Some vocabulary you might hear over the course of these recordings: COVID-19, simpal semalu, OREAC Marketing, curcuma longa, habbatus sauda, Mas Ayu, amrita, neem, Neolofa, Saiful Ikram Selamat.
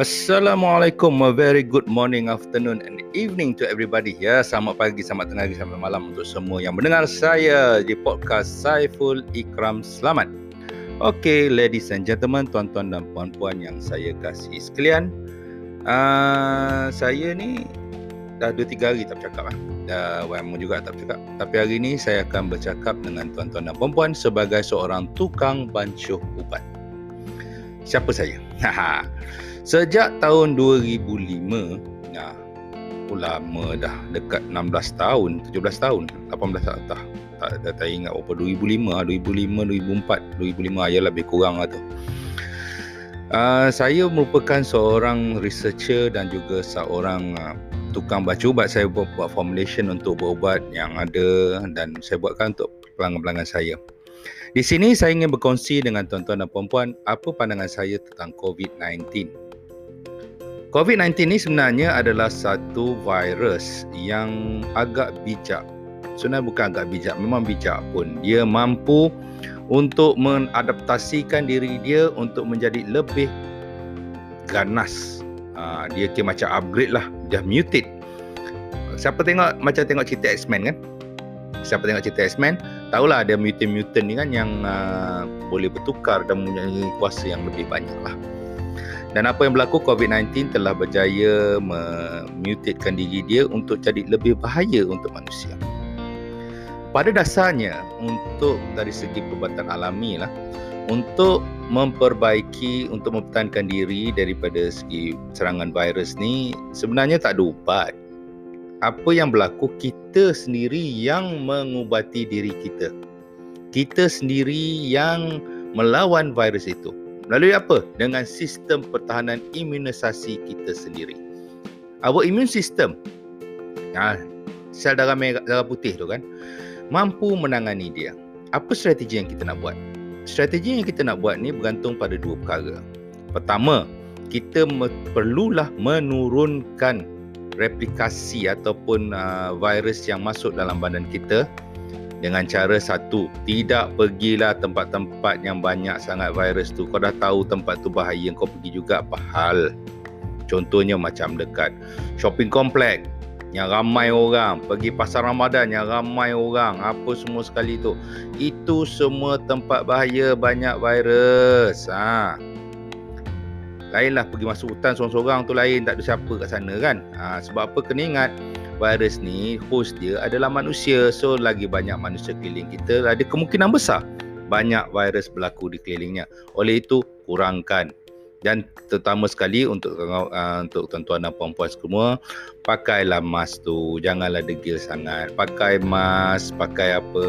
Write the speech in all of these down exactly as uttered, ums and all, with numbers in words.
Assalamualaikum, a very good morning, afternoon and evening to everybody. Ya, selamat pagi, selamat tengah hari, selamat malam untuk semua yang mendengar saya di podcast Saiful Ikram Selamat. Okay, ladies and gentlemen, tuan-tuan dan puan-puan yang saya kasih sekalian, uh, saya ni dah dua tiga hari tak bercakap lah. Dah lama juga tak bercakap. Tapi hari ni saya akan bercakap dengan tuan-tuan dan puan-puan sebagai seorang tukang bancuh ubat. Siapa saya? Sejak tahun dua ribu lima, nah, lama dah, dekat enam belas tahun, tujuh belas tahun, lapan belas tahun, tak, tak, tak, tak ingat apa, dua ribu lima, dua ribu lima, dua ribu lima, ya lebih kurang lah tu. Uh, saya merupakan seorang researcher dan juga seorang uh, tukang baca ubat. Saya buat, buat formulation untuk ubat yang ada dan saya buatkan untuk pelanggan-pelanggan saya. Di sini saya ingin berkongsi dengan tuan-tuan dan puan-puan apa pandangan saya tentang covid sembilan belas. covid sembilan belas ni sebenarnya adalah satu virus yang agak bijak. Sebenarnya bukan agak bijak, memang bijak pun. Dia mampu untuk mengadaptasikan diri dia untuk menjadi lebih ganas. Ha, dia kira macam upgrade lah, dia mutate. Siapa tengok macam tengok cerita X-Men kan? Siapa tengok cerita X-Men, tahulah ada mutant-mutant ni kan yang uh, boleh bertukar dan mempunyai kuasa yang lebih banyak lah. Dan apa yang berlaku, covid sembilan belas telah berjaya memutatekan diri dia untuk jadi lebih bahaya untuk manusia. Pada dasarnya, untuk dari segi perubatan alami lah, untuk memperbaiki, untuk mempertahankan diri daripada segi serangan virus ni, sebenarnya tak ada ubat. Apa yang berlaku, kita sendiri yang mengubati diri kita. Kita sendiri yang melawan virus itu. Melalui apa? Dengan sistem pertahanan imunisasi kita sendiri. Our immune system, nah, sel darah merah, darah putih tu kan, mampu menangani dia. Apa strategi yang kita nak buat? Strategi yang kita nak buat ni bergantung pada dua perkara. Pertama, kita perlulah menurunkan replikasi ataupun uh, virus yang masuk dalam badan kita dengan cara satu, tidak pergilah tempat-tempat yang banyak sangat virus tu. Kau dah tahu tempat tu bahaya, kau pergi juga apa hal. Contohnya macam dekat shopping kompleks yang ramai orang, pergi pasar Ramadan yang ramai orang, apa semua sekali tu. Itu semua tempat bahaya, banyak virus. Ha. Lainlah pergi masuk hutan seorang-seorang tu lain, tak ada siapa kat sana kan. Ha, sebab apa, kena ingat virus ni host dia adalah manusia. So lagi banyak manusia keliling kita, ada kemungkinan besar banyak virus berlaku di kelilingnya. Oleh itu kurangkan. Dan terutama sekali untuk uh, untuk tuan-tuan dan puan-puan semua, pakailah mask tu, janganlah degil sangat. Pakai mask, pakai apa,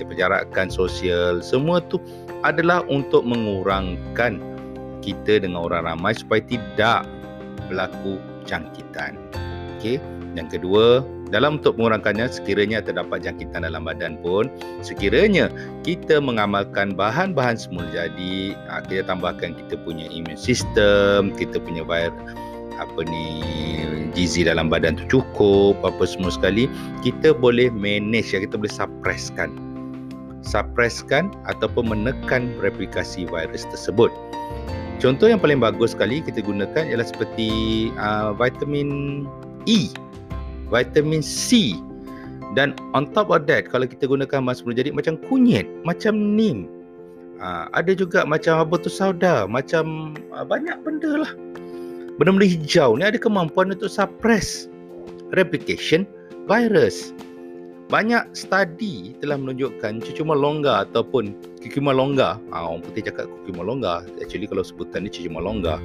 penjarakan sosial, semua tu adalah untuk mengurangkan kita dengan orang ramai supaya tidak berlaku jangkitan. Okey, yang kedua, dalam untuk mengurangkannya, sekiranya terdapat jangkitan dalam badan pun, sekiranya kita mengamalkan bahan-bahan semula jadi, kita tambahkan kita punya immune system, kita punya virus apa ni, gizi dalam badan tu cukup, apa semua sekali, kita boleh manage, kita boleh suppresskan. Suppresskan ataupun menekan replikasi virus tersebut. Contoh yang paling bagus sekali kita gunakan ialah seperti uh, vitamin E, vitamin C, dan on top of that, kalau kita gunakan mask semula jadi macam kunyit, macam neem, uh, ada juga macam habbatus sauda, macam uh, banyak benda lah. Benda-benda hijau ni ada kemampuan untuk suppress replication virus. Banyak study telah menunjukkan curcuma longa ataupun curcuma longa. Ha, orang putih cakap curcuma longa. Actually kalau sebutan ni curcuma longa,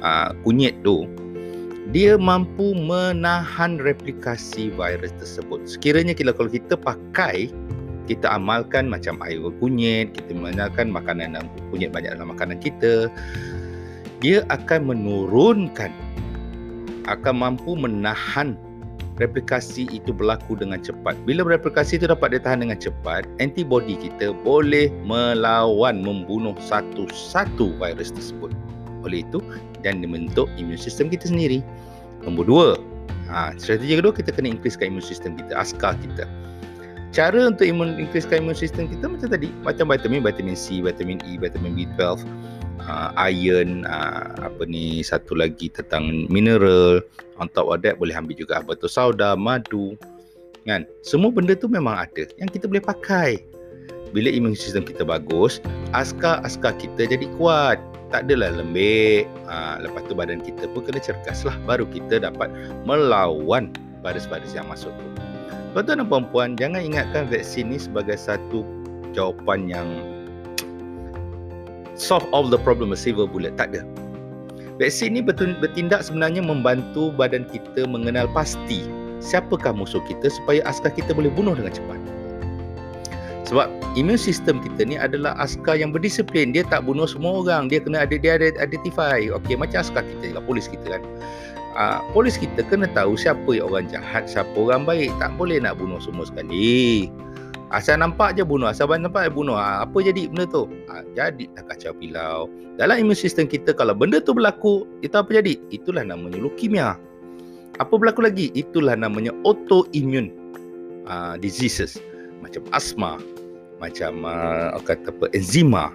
ha, kunyit tu, dia mampu menahan replikasi virus tersebut. Sekiranya kita, kalau kita pakai, kita amalkan macam air kunyit, kita menggunakan makanan dan kunyit banyak dalam makanan kita, dia akan menurunkan, akan mampu menahan replikasi itu berlaku dengan cepat. Bila replikasi itu dapat ditahan dengan cepat, antibody kita boleh melawan, membunuh satu-satu virus tersebut. Oleh itu, dan membentuk imun sistem kita sendiri. Nombor dua, ha, strategi kedua, kita kena increasekan imun sistem kita, askar kita. Cara untuk imun, increasekan imun sistem kita macam tadi, macam vitamin, vitamin C, vitamin E, vitamin B twelve, uh, iron, uh, apa ni, satu lagi tentang mineral. On top of that boleh ambil juga habbatus sauda, madu, kan? Semua benda tu memang ada yang kita boleh pakai. Bila imun sistem kita bagus, askar-askar kita jadi kuat, tak adalah lembik. Ha, lepas tu badan kita pun kena cergas lah, baru kita dapat melawan virus-virus yang masuk tu. Tuan-tuan dan puan-puan, jangan ingatkan vaksin ni sebagai satu jawapan yang solve all the problem, a silver bullet. Tak ada. Vaksin ni bertindak sebenarnya membantu badan kita mengenal pasti siapakah musuh kita, supaya askar kita boleh bunuh dengan cepat. Sebab immune system kita ni adalah askar yang berdisiplin. Dia tak bunuh semua orang. Dia kena ada, dia ada identify. Okey, macam askar kita juga, polis kita kan. Uh, polis kita kena tahu siapa yang orang jahat, siapa orang baik. Tak boleh nak bunuh semua sekali. Asal nampak je bunuh, asal nampak je bunuh. Ha, apa jadi benda tu? Ha, jadi dah kacau pilau. Dalam immune system kita, kalau benda tu berlaku, itu apa jadi? Itulah namanya leukemia. Apa berlaku lagi? Itulah namanya autoimmune uh, diseases. Macam asma, macam uh, kata apa, enzima,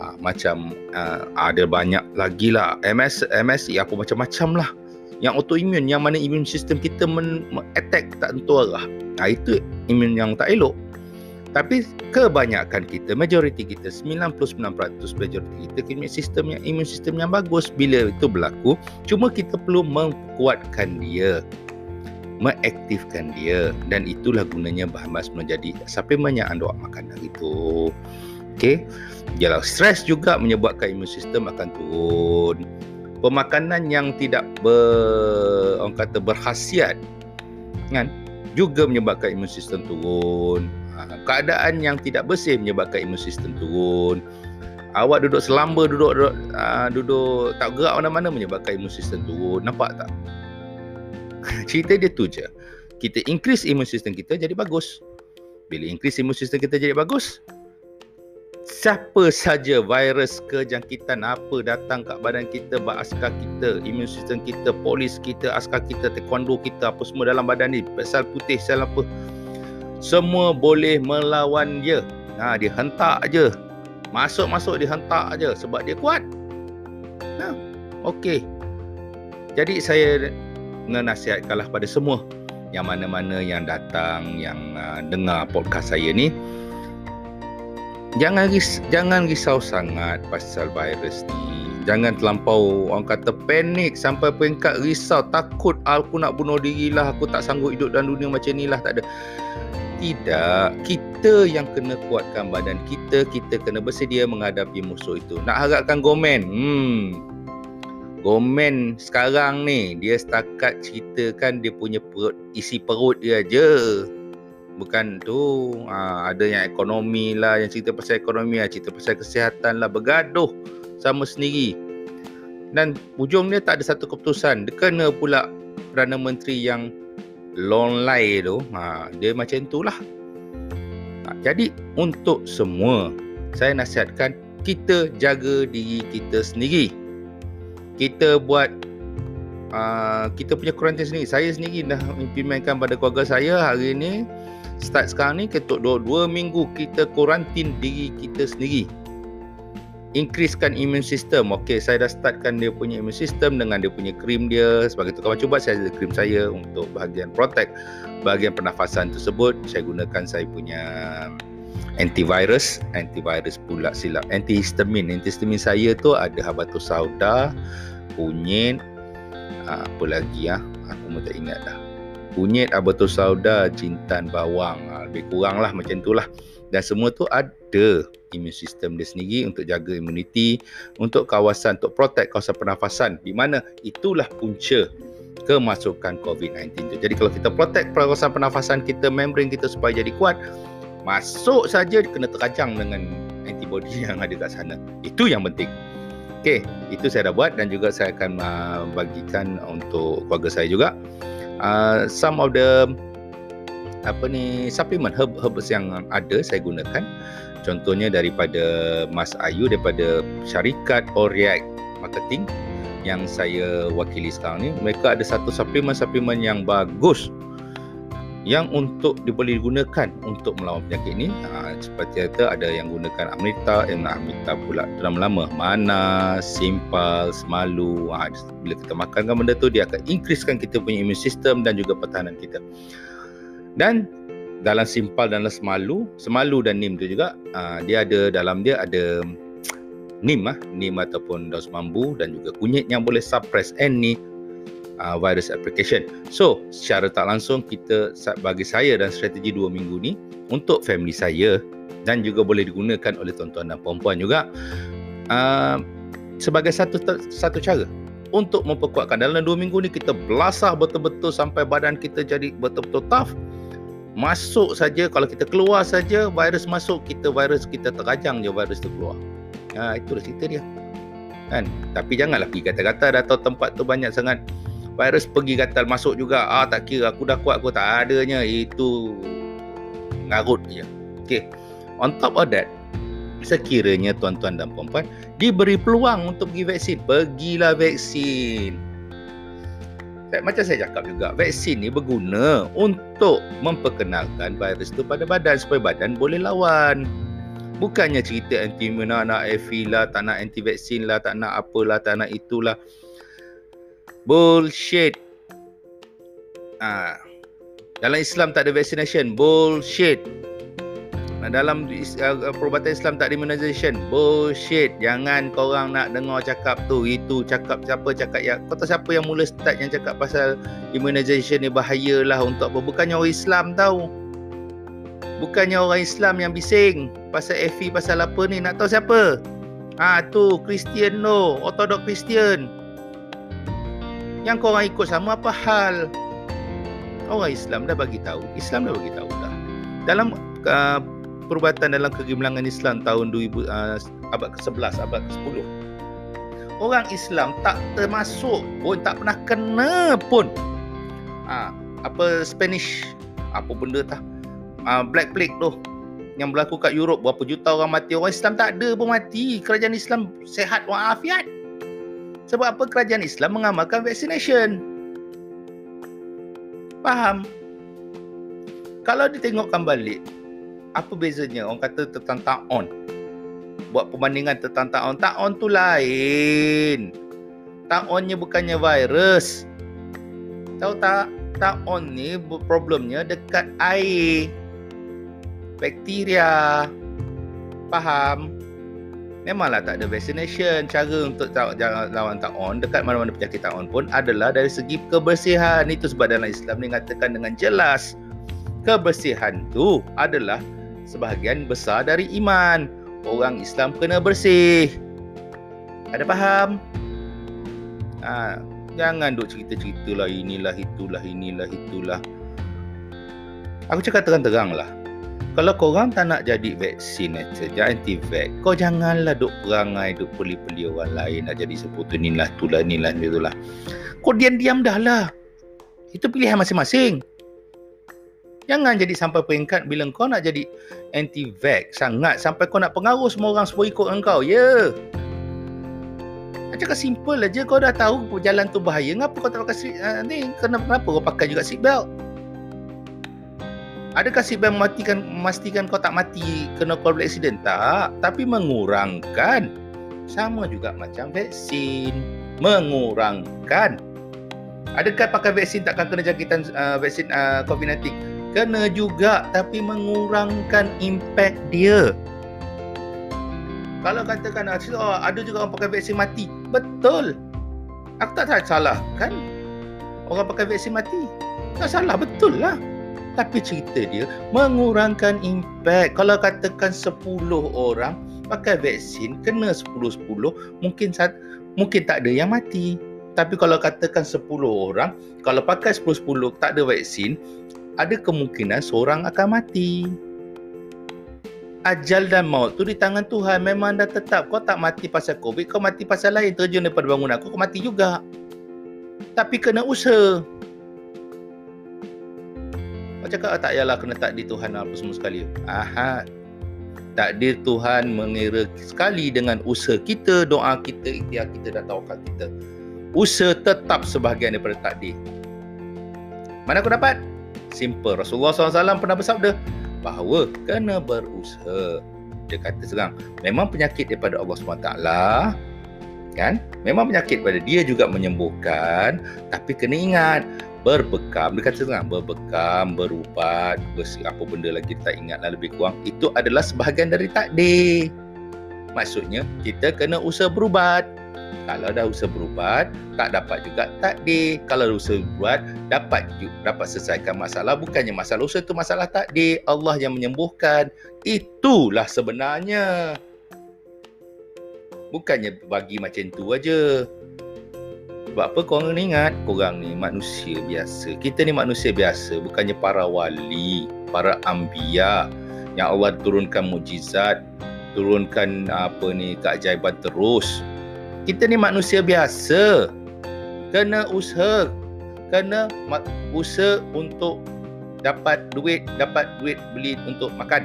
uh, macam uh, ada banyak lagi lah, M S M S I apa macam-macam lah yang autoimun, yang mana imun sistem kita men- attack tak tentu arah. Nah, itu imun yang tak elok. Tapi kebanyakan kita, majoriti kita, sembilan puluh sembilan peratus majoriti kita imun sistem yang imun sistem yang bagus. Bila itu berlaku, cuma kita perlu memkuatkan dia, mengaktifkan dia, dan itulah gunanya bahan-bahan menjadi suplemen yang anda makan hari tu. Okey. Jadilah stres juga menyebabkan imun sistem akan turun. Pemakanan yang tidak ber, orang kata berkhasiat, kan, juga menyebabkan imun sistem turun. Keadaan yang tidak bersih menyebabkan imun sistem turun. Awak duduk selamba, duduk duduk, duduk tak gerak mana-mana menyebabkan imun sistem turun. Nampak tak? Cerita dia tu je. Kita increase immune system kita jadi bagus. Bila increase immune system kita jadi bagus, siapa saja virus ke, jangkitan apa datang kat badan kita, bak askar kita, immune system kita, polis kita, askar kita, taekwondo kita, apa semua dalam badan ni, sel putih, sel apa, semua boleh melawan dia. Nah, dia hentak je. Masuk-masuk dia hentak je, sebab dia kuat. Nah, okey. Jadi saya nasihatkanlah pada semua yang mana-mana yang datang, yang uh, dengar podcast saya ni, jangan ris- jangan risau sangat pasal virus ni. Jangan terlampau, orang kata, panik sampai peringkat risau, takut, aku nak bunuh dirilah, aku tak sanggup hidup dalam dunia macam ni lah. Tak ada. Tidak, kita yang kena kuatkan badan kita, kita kena bersedia menghadapi musuh itu. Nak harapkan gomen, hmm Gomen sekarang ni, dia setakat ceritakan dia punya perut, isi perut dia aja. Bukan tu. Ha, ada yang ekonomi lah, yang cerita pasal ekonomi lah, cerita pasal kesihatan lah, bergaduh sama sendiri. Dan ujung dia tak ada satu keputusan. Dia kena pula Perdana Menteri yang longlai tu. Ha, dia macam tu lah. Ha, jadi untuk semua, saya nasihatkan kita jaga diri kita sendiri. Kita buat uh, kita punya kuarantin sendiri. Saya sendiri dah implementkan pada keluarga saya hari ni. Start sekarang ni, ketuk dua minggu kita kuarantin diri kita sendiri. Increasekan immune system. Okey, saya dah startkan dia punya immune system dengan dia punya krim dia. Sebagai tukar cuba, saya ada krim saya untuk bahagian protect, bahagian pernafasan tersebut. Saya gunakan saya punya antivirus, antivirus pula silap, antihistamin. Antihistamin saya tu ada habbatus sauda, kunyit, apa lagi ah, aku pun tak ingat dah. Kunyit, habbatus sauda, jintan, bawang, lebih kurang lah macam tu lah. Dan semua tu ada immune system dia sendiri untuk jaga immunity, untuk kawasan, untuk protect kawasan pernafasan, di mana itulah punca kemasukan covid sembilan belas tu. Jadi kalau kita protect kawasan pernafasan kita, membran kita supaya jadi kuat, masuk saja kena terkacang dengan antibody yang ada kat sana. Itu yang penting. Okey, itu saya dah buat, dan juga saya akan uh, bagikan untuk keluarga saya juga uh, some of the apa ni supplement herb herbs yang ada saya gunakan. Contohnya daripada Mas Ayu, daripada syarikat OREAC Marketing yang saya wakili sekarang ni, mereka ada satu supplement-supplement yang bagus. yang untuk boleh digunakan untuk melawan penyakit ini. Ha, seperti kata ada yang gunakan amrita, yang amrita pula dalam lama, manas, simpal, semalu. Ha, bila kita makankan benda tu, dia akan increasekan kita punya immune system dan juga pertahanan kita. Dan dalam simpal dan dalam semalu, semalu dan neem tu juga, ha, dia ada dalam dia ada neem, ha, neem ataupun daun mambu dan juga kunyit yang boleh suppress any Uh, virus application. So, secara tak langsung kita, bagi saya dan strategi dua minggu ni untuk family saya dan juga boleh digunakan oleh tuan-tuan dan puan-puan juga uh, sebagai satu satu cara untuk memperkuatkan. Dalam dua minggu ni kita belasah betul-betul sampai badan kita jadi betul-betul tough. Masuk saja, kalau kita keluar saja virus masuk, kita virus kita terajang je, virus tu keluar. Uh, itu cerita dia. Kan? Tapi janganlah pergi kata-kata atau tempat tu banyak sangat virus pergi gatal masuk juga. Ah, tak kira aku dah kuat, aku tak adanya. Itu ngarut je. Okay. On top of that, sekiranya tuan-tuan dan puan-puan diberi peluang untuk pergi vaksin, pergilah vaksin. Macam saya cakap juga, vaksin ni berguna untuk memperkenalkan virus tu pada badan supaya badan boleh lawan. Bukannya cerita anti-imun, nak A F I lah, tak nak anti-vaksin lah, tak nak apalah, tak nak itulah. Bullshit. Ah, ha. Dalam Islam tak ada vaccination. Bullshit. Dalam uh, perubatan Islam tak ada immunisation. Bullshit. Jangan korang nak dengar cakap tu. Itu cakap siapa cakap ya. Kau tahu siapa yang mula start yang cakap pasal immunisation ni bahayalah untuk apa? Bukannya orang Islam tahu. Bukannya orang Islam yang bising pasal A F I pasal apa ni. Nak tahu siapa? Ah ha, tu Kristian no, Ortodok Kristian. Yang korang ikut sama apa hal? Orang Islam dah bagi tahu. Islam dah bagi tahu dah. Dalam uh, perubatan dalam kegemilangan Islam tahun dua ribu, uh, abad ke sebelas, abad ke sepuluh. Orang Islam tak termasuk pun, tak pernah kena pun. Uh, apa Spanish, apa benda tah? Uh, Black Plague tu yang berlaku kat Europe, berapa juta orang mati. Orang Islam tak ada pun mati. Kerajaan Islam sehat walafiat. Sebab apa? Kerajaan Islam mengamalkan vaccination. Faham? Kalau ditengokkan balik, apa bezanya orang kata tentang ta'on? Buat perbandingan tentang ta'on. Ta'on tu lain. Ta'onnya bukannya virus. Tahu tak? Ta'on ni problemnya dekat air. Bakteria. Faham? Memanglah tak ada vaccination. Cara untuk lawan ta'on dekat mana-mana penyakit ta'on pun adalah dari segi kebersihan. Itu sebab dalam Islam ni mengatakan dengan jelas, kebersihan tu adalah sebahagian besar dari iman. Orang Islam kena bersih. Ada faham? Ha, jangan duk cerita-cerita lah inilah, itulah, inilah, itulah. Aku cakap terang-terang lah. Kalau korang tak nak jadi vaksin saja, anti-vax, kau janganlah duk perangai, duk peli-peli orang lain, nak jadi seputu ni lah, tu lah, ni lah, ni tu lah. Kau diam-diam dah lah. Itu pilihan masing-masing. Jangan jadi sampai peringkat bila kau nak jadi anti-vax sangat, sampai kau nak pengaruh semua orang supaya ikut engkau. Ya. Yeah. Cakap simple aja, kau dah tahu jalan tu bahaya, kenapa kau tak pakai seat, uh, ni, kenapa kau pakai juga seatbelt? Adakah seatbelt memastikan, memastikan kau tak mati kena call accident? Tak. Tapi mengurangkan. Sama juga macam vaksin. Mengurangkan. Adakah pakai vaksin takkan kena jangkitan uh, vaksin uh, COVID nineteen? Kena juga. Tapi mengurangkan impact dia. Kalau katakan oh, ada juga orang pakai vaksin mati. Betul. Aku tak, tak salah kan? Orang pakai vaksin mati. Tak salah. Betul lah. Tapi cerita dia mengurangkan impact. Kalau katakan sepuluh orang pakai vaksin kena sepuluh-sepuluh, mungkin sat, mungkin tak ada yang mati. Tapi kalau katakan sepuluh orang, kalau pakai sepuluh-sepuluh tak ada vaksin, ada kemungkinan seorang akan mati. Ajal dan maut tu di tangan Tuhan, memang dah tetap. Kau tak mati pasal COVID, kau mati pasal lain, terjun daripada bangunan, kau, kau mati juga. Tapi kena usaha. Cakap tak payahlah kena takdir Tuhan apa semua sekali. Aha. Takdir Tuhan mengira sekali dengan usaha kita, doa kita, ikhtiar kita dan tawakal kita. Usaha tetap sebahagian daripada takdir. Mana aku dapat? simple. Rasulullah sallallahu alaihi wasallam pernah bersabda bahawa kena berusaha. Dia kata serang, memang penyakit daripada Allah subhanahu wa taala, kan? Memang penyakit pada dia juga menyembuhkan, tapi kena ingat berbekam. Dia kata serang, berbekam, berubat, bersih, apa benda lagi tak ingatlah lebih kurang. Itu adalah sebahagian dari takdir. Maksudnya, kita kena usaha berubat. Kalau dah usaha berubat, tak dapat juga takdir. Kalau usaha berubat, dapat dapat selesaikan masalah. Bukannya masalah usaha itu masalah takdir. Allah yang menyembuhkan. Itulah sebenarnya. Bukannya bagi macam tu aja. Sebab apa korang ni ingat? Korang ni manusia biasa. Kita ni manusia biasa. Bukannya para wali, para ambiya yang Allah turunkan mukjizat, turunkan apa ni keajaiban terus. Kita ni manusia biasa. Kena usaha. Kena usaha untuk dapat duit, dapat duit beli untuk makan.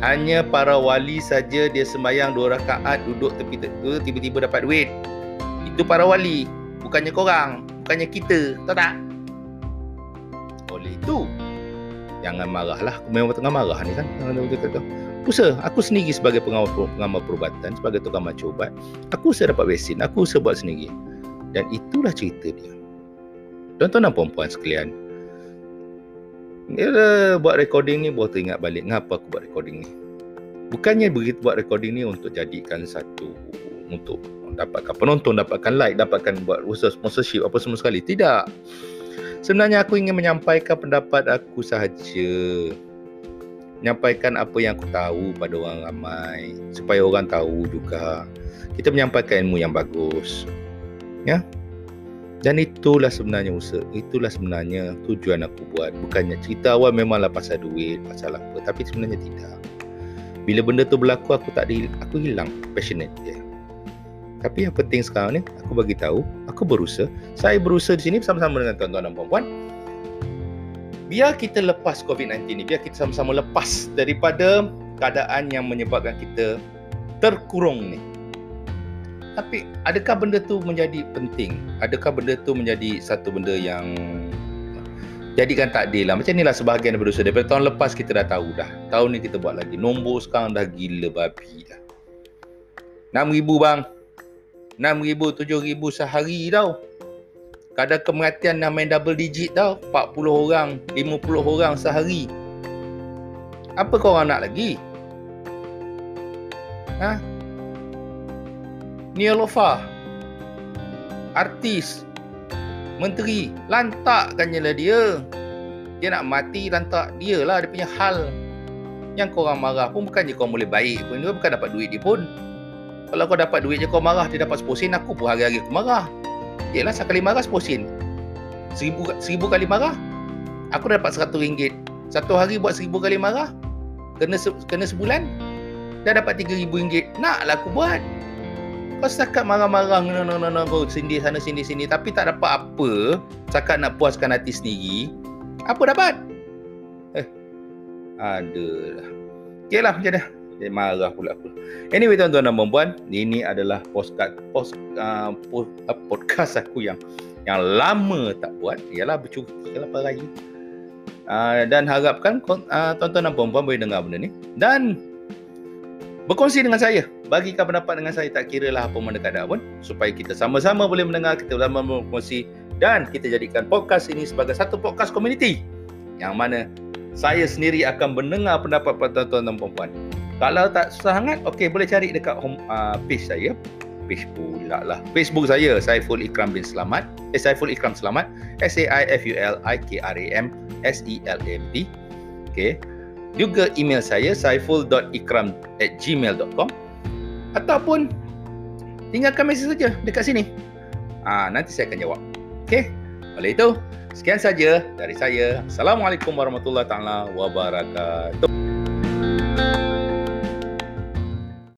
Hanya para wali saja dia sembahyang dua rakaat duduk tepi tu tiba-tiba dapat duit. Itu para wali, bukannya korang, bukannya kita. Tahu tak? Oleh itu, jangan marahlah. Aku memang tengah marah ni kan. Usaha, aku sendiri sebagai pengawal, pengamal perubatan, sebagai tukang baca ubat, aku usaha dapat vaksin, aku usaha buat sendiri. Dan itulah cerita dia. Tuan-tuan dan puan-puan sekalian, bila buat recording ni, baru teringat balik, ngapa aku buat recording ni? Bukannya begitu buat recording ni untuk jadikan satu, untuk dapatkan penonton, dapatkan like, dapatkan buat usaha sponsorship, apa semua sekali. Tidak. Sebenarnya aku ingin menyampaikan pendapat aku sahaja. Menyampaikan apa yang aku tahu pada orang ramai supaya orang tahu juga kita menyampaikan ilmu yang bagus, ya. Dan itulah sebenarnya usaha, itulah sebenarnya tujuan aku buat. Bukannya cerita awal memanglah pasal duit, pasal apa, tapi sebenarnya tidak. Bila benda tu berlaku, aku tak di, aku hilang passionate dia. Tapi yang penting sekarang ni aku bagi tahu aku berusaha. Saya berusaha di sini bersama-sama dengan tuan-tuan dan puan-puan. Biar kita lepas covid sembilan belas ni, biar kita sama-sama lepas daripada keadaan yang menyebabkan kita terkurung ni. Tapi adakah benda tu menjadi penting? Adakah benda tu menjadi satu benda yang jadikan takdir lah? Macam inilah sebahagian daripada usaha. Daripada tahun lepas kita dah tahu dah. Tahun ni kita buat lagi. Nombor sekarang dah gila babi dah. enam ribu bang. enam ribu, tujuh ribu sehari tau. Kadang kematian dah main double digit tau. empat puluh orang, lima puluh orang sehari. Apa korang nak lagi? Ha? Neolofa. Artis. Menteri. Lantakkannya lah dia. Dia nak mati, lantak dia lah. Dia punya hal. Yang korang marah pun bukan je korang boleh baik pun. Dia bukan dapat duit dia pun. Kalau kau dapat duit je korang marah, dia dapat sepuluh sen. Aku pun hari-hari aku marah. Yelah, sekali marah sepuluh sen. Seribu, seribu kali marah, aku dapat seratus ringgit. Satu hari buat seribu kali marah, kena, se, kena sebulan, dah dapat tiga ribu ringgit. Naklah aku buat. Kau setakat marah-marah, no, no, no, no, no, sindir sana, sindir sini. Tapi tak dapat apa. Setakat nak puaskan hati sendiri. Apa dapat? Eh, adalah. Yelah, macam dah. Dia marah pula aku. Anyway, tuan-tuan dan puan-puan, ini adalah podcast post, uh, post, uh, podcast aku yang yang lama tak buat. Ialah bercuti lepas raya. Uh, dan harapkan uh, tuan-tuan dan puan-puan boleh dengar benda ni dan berkongsi dengan saya. Bagikan pendapat dengan saya, tak kiralah apa mana keadaan pun, supaya kita sama-sama boleh mendengar, kita sama-sama berkongsi dan kita jadikan podcast ini sebagai satu podcast community yang mana saya sendiri akan mendengar pendapat tuan-tuan dan puan-puan. Kalau tak susah sangat, okey, boleh cari dekat home, uh, page saya. Page pula lah. Facebook saya, Saiful Ikram bin Selamat. Eh, Saiful Ikram Selamat. S-A-I-F-U-L-I-K-R-A-M S-E-L-A-M-T. Okey. Juga email saya, saiful dot ikram at gmail dot com. Ataupun, tinggalkan mesej saja dekat sini. Ah, nanti saya akan jawab. Okey. Oleh itu, sekian saja dari saya. Assalamualaikum warahmatullahi taala wabarakatuh.